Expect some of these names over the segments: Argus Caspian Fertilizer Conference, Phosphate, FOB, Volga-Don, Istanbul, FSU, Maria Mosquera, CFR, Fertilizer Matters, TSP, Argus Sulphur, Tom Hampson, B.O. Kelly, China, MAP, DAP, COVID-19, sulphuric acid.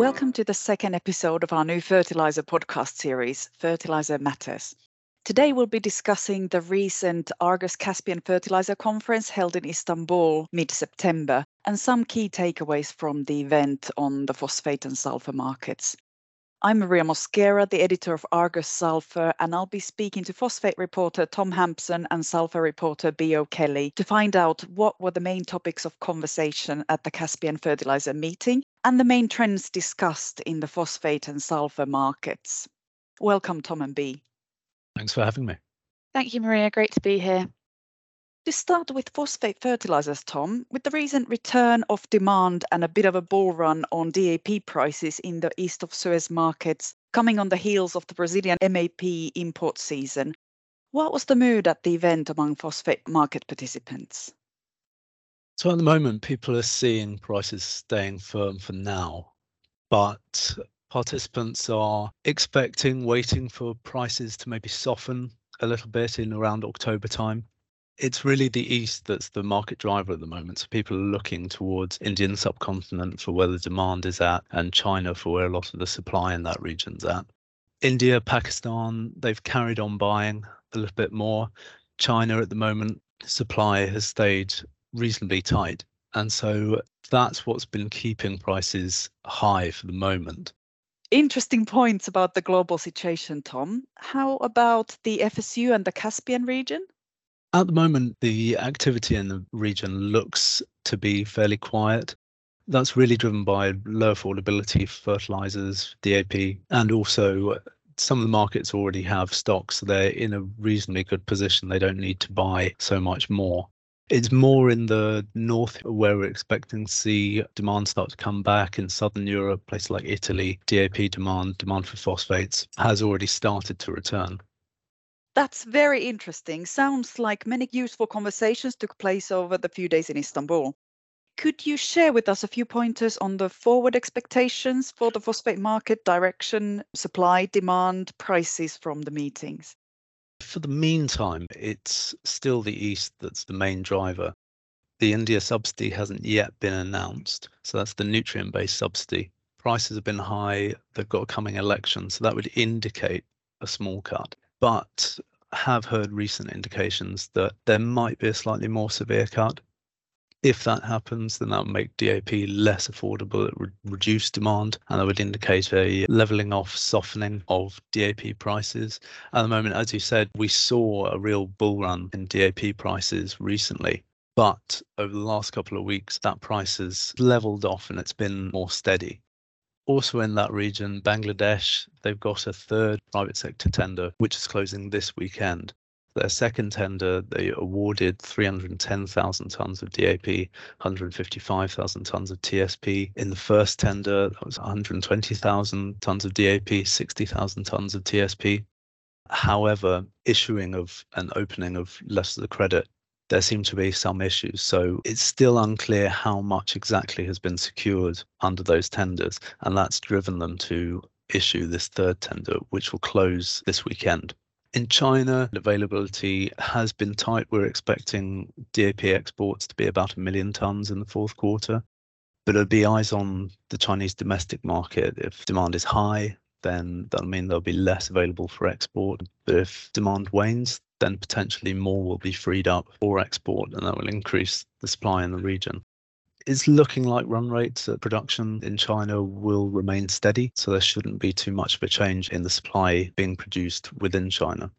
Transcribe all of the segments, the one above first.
Welcome to the second episode of our new fertilizer podcast series, Fertilizer Matters. Today we'll be discussing the recent Argus Caspian Fertilizer Conference held in Istanbul mid-September and some key takeaways from the event on the phosphate and sulfur markets. I'm Maria Mosquera, the editor of Argus Sulphur, and I'll be speaking to phosphate reporter Tom Hampson and sulphur reporter B.O. Kelly to find out what were the main topics of conversation at the Caspian Fertilizer meeting and the main trends discussed in the phosphate and sulphur markets. Welcome, Tom and B. Thanks for having me. Thank you, Maria. Great to be here. To start with phosphate fertilisers, Tom, with the recent return of demand and a bit of a bull run on DAP prices in the East of Suez markets, coming on the heels of the Brazilian MAP import season, what was the mood at the event among phosphate market participants? So at the moment, people are seeing prices staying firm for now, but participants are waiting for prices to maybe soften a little bit in around October time. It's really the East that's the market driver at the moment. So people are looking towards Indian subcontinent for where the demand is at and China for where a lot of the supply in that region's at. India, Pakistan, they've carried on buying a little bit more. China at the moment, supply has stayed reasonably tight, and so that's what's been keeping prices high for the moment. Interesting points about the global situation, Tom. How about the FSU and the Caspian region? At the moment, the activity in the region looks to be fairly quiet. That's really driven by low affordability for fertilizers, DAP, and also some of the markets already have stocks, so they're in a reasonably good position. They don't need to buy so much more. It's more in the north where we're expecting to see demand start to come back. In southern Europe, places like Italy, DAP demand for phosphates has already started to return. That's very interesting. Sounds like many useful conversations took place over the few days in Istanbul. Could you share with us a few pointers on the forward expectations for the phosphate market direction, supply, demand, prices from the meetings? For the meantime, it's still the East that's the main driver. The India subsidy hasn't yet been announced, so that's the nutrient-based subsidy. Prices have been high, they've got a coming election, so that would indicate a small cut. But have heard recent indications that there might be a slightly more severe cut. If that happens, then that would make DAP less affordable, it would reduce demand, and that would indicate a levelling off, softening of DAP prices. At the moment, as you said, we saw a real bull run in DAP prices recently, but over the last couple of weeks, that price has levelled off and it's been more steady. Also in that region, Bangladesh, they've got a third private sector tender, which is closing this weekend. Their second tender, they awarded 310,000 tonnes of DAP, 155,000 tonnes of TSP. In the first tender, that was 120,000 tonnes of DAP, 60,000 tonnes of TSP. However, issuing of and opening of less of the credit, there seem to be some issues. So it's still unclear how much exactly has been secured under those tenders, and that's driven them to issue this third tender, which will close this weekend. In China, availability has been tight. We're expecting DAP exports to be about 1 million tonnes in the fourth quarter, but it'll be eyes on the Chinese domestic market. If demand is high, then that'll mean there'll be less available for export. But if demand wanes, then potentially more will be freed up for export, and that will increase the supply in the region. It's looking like run rates at production in China will remain steady, so there shouldn't be too much of a change in the supply being produced within China.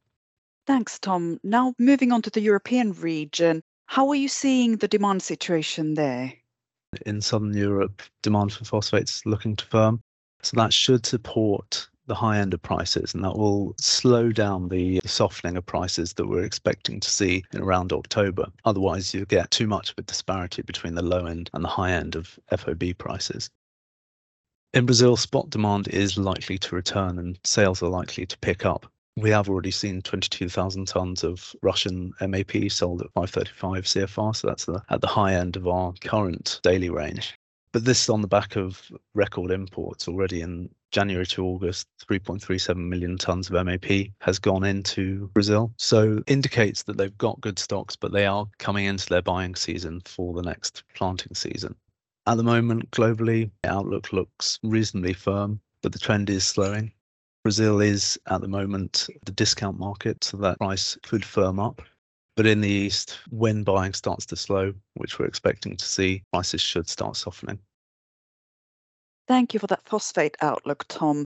Thanks, Tom. Now moving on to the European region, how are you seeing the demand situation there? In southern Europe, demand for phosphates is looking to firm, so that should support the high end of prices, and that will slow down the softening of prices that we're expecting to see in around October. Otherwise, you'll get too much of a disparity between the low end and the high end of FOB prices. In Brazil, spot demand is likely to return and sales are likely to pick up. We have already seen 22,000 tonnes of Russian MAP sold at 535 CFR, so that's at the high end of our current daily range. But this is on the back of record imports already. In January to August, 3.37 million tonnes of MAP has gone into Brazil. So indicates that they've got good stocks, but they are coming into their buying season for the next planting season. At the moment, globally, the outlook looks reasonably firm, but the trend is slowing. Brazil is, at the moment, the discount market, so that price could firm up. But in the East, when buying starts to slow, which we're expecting to see, prices should start softening. Thank you for that phosphate outlook, Tom.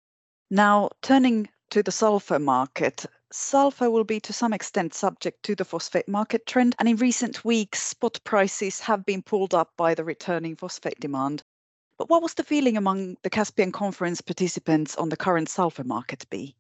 Now, turning to the sulfur market. Sulfur will be to some extent subject to the phosphate market trend, and in recent weeks, spot prices have been pulled up by the returning phosphate demand. But what was the feeling among the Caspian Conference participants on the current sulfur market be?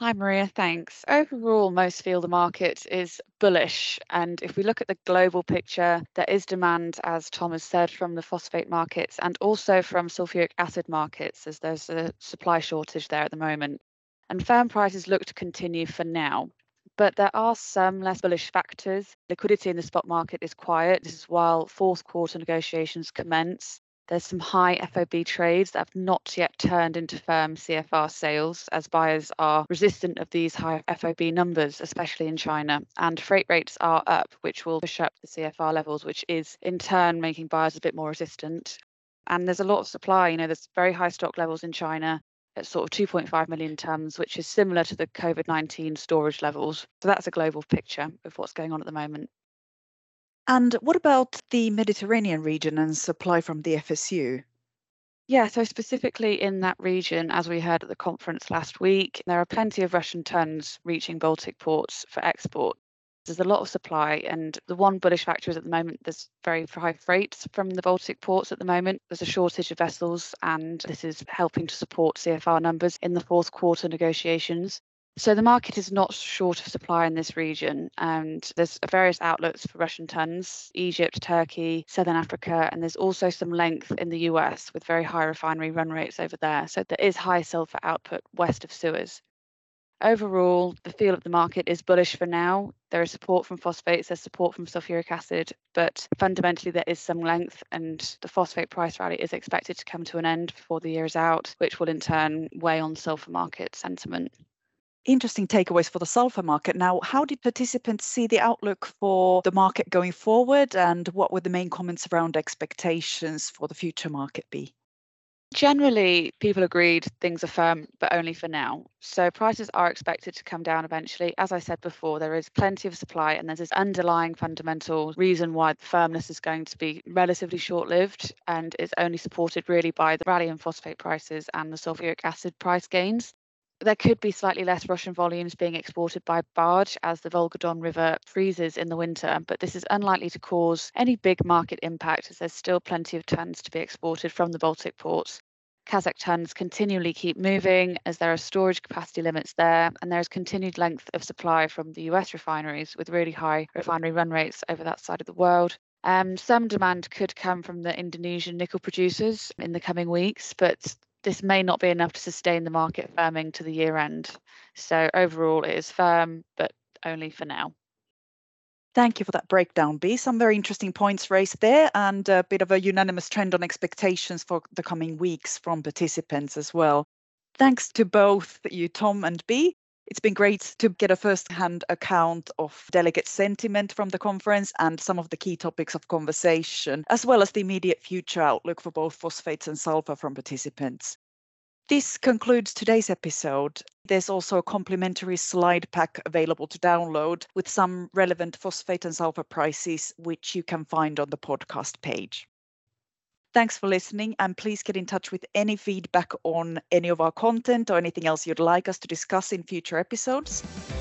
Hi, Maria. Thanks. Overall, most feel the market is bullish. And if we look at the global picture, there is demand, as Tom has said, from the phosphate markets and also from sulfuric acid markets, as there's a supply shortage there at the moment. And firm prices look to continue for now. But there are some less bullish factors. Liquidity in the spot market is quiet. This is while fourth quarter negotiations commence. There's some high FOB trades that have not yet turned into firm CFR sales, as buyers are resistant of these high FOB numbers, especially in China. And freight rates are up, which will push up the CFR levels, which is in turn making buyers a bit more resistant. And there's a lot of supply. There's very high stock levels in China, at sort of 2.5 million tonnes, which is similar to the COVID-19 storage levels. So that's a global picture of what's going on at the moment. And what about the Mediterranean region and supply from the FSU? Yeah, so specifically in that region, as we heard at the conference last week, there are plenty of Russian tonnes reaching Baltic ports for export. There's a lot of supply, and the one bullish factor is at the moment there's very high freights from the Baltic ports at the moment. There's a shortage of vessels, and this is helping to support CFR numbers in the fourth quarter negotiations. So the market is not short of supply in this region, and there's various outlets for Russian tonnes, Egypt, Turkey, Southern Africa, and there's also some length in the US with very high refinery run rates over there. So there is high sulphur output west of Suez. Overall, the feel of the market is bullish for now. There is support from phosphates, there's support from sulfuric acid, but fundamentally there is some length, and the phosphate price rally is expected to come to an end before the year is out, which will in turn weigh on sulfur market sentiment. Interesting takeaways for the sulfur market. Now, how did participants see the outlook for the market going forward, and what were the main comments around expectations for the future market be? Generally, people agreed things are firm, but only for now. So prices are expected to come down eventually. As I said before, there is plenty of supply, and there's this underlying fundamental reason why the firmness is going to be relatively short-lived, and is only supported really by the rally in phosphate prices and the sulfuric acid price gains. There could be slightly less Russian volumes being exported by barge as the Volga-Don River freezes in the winter, but this is unlikely to cause any big market impact, as there's still plenty of tonnes to be exported from the Baltic ports. Kazakh tonnes continually keep moving as there are storage capacity limits there, and there is continued length of supply from the US refineries with really high refinery run rates over that side of the world. Some demand could come from the Indonesian nickel producers in the coming weeks, but this may not be enough to sustain the market firming to the year end. So overall, it is firm, but only for now. Thank you for that breakdown, B. Some very interesting points raised there, and a bit of a unanimous trend on expectations for the coming weeks from participants as well. Thanks to both you, Tom and B. It's been great to get a first-hand account of delegate sentiment from the conference and some of the key topics of conversation, as well as the immediate future outlook for both phosphates and sulfur from participants. This concludes today's episode. There's also a complimentary slide pack available to download with some relevant phosphate and sulfur prices, which you can find on the podcast page. Thanks for listening, and please get in touch with any feedback on any of our content or anything else you'd like us to discuss in future episodes.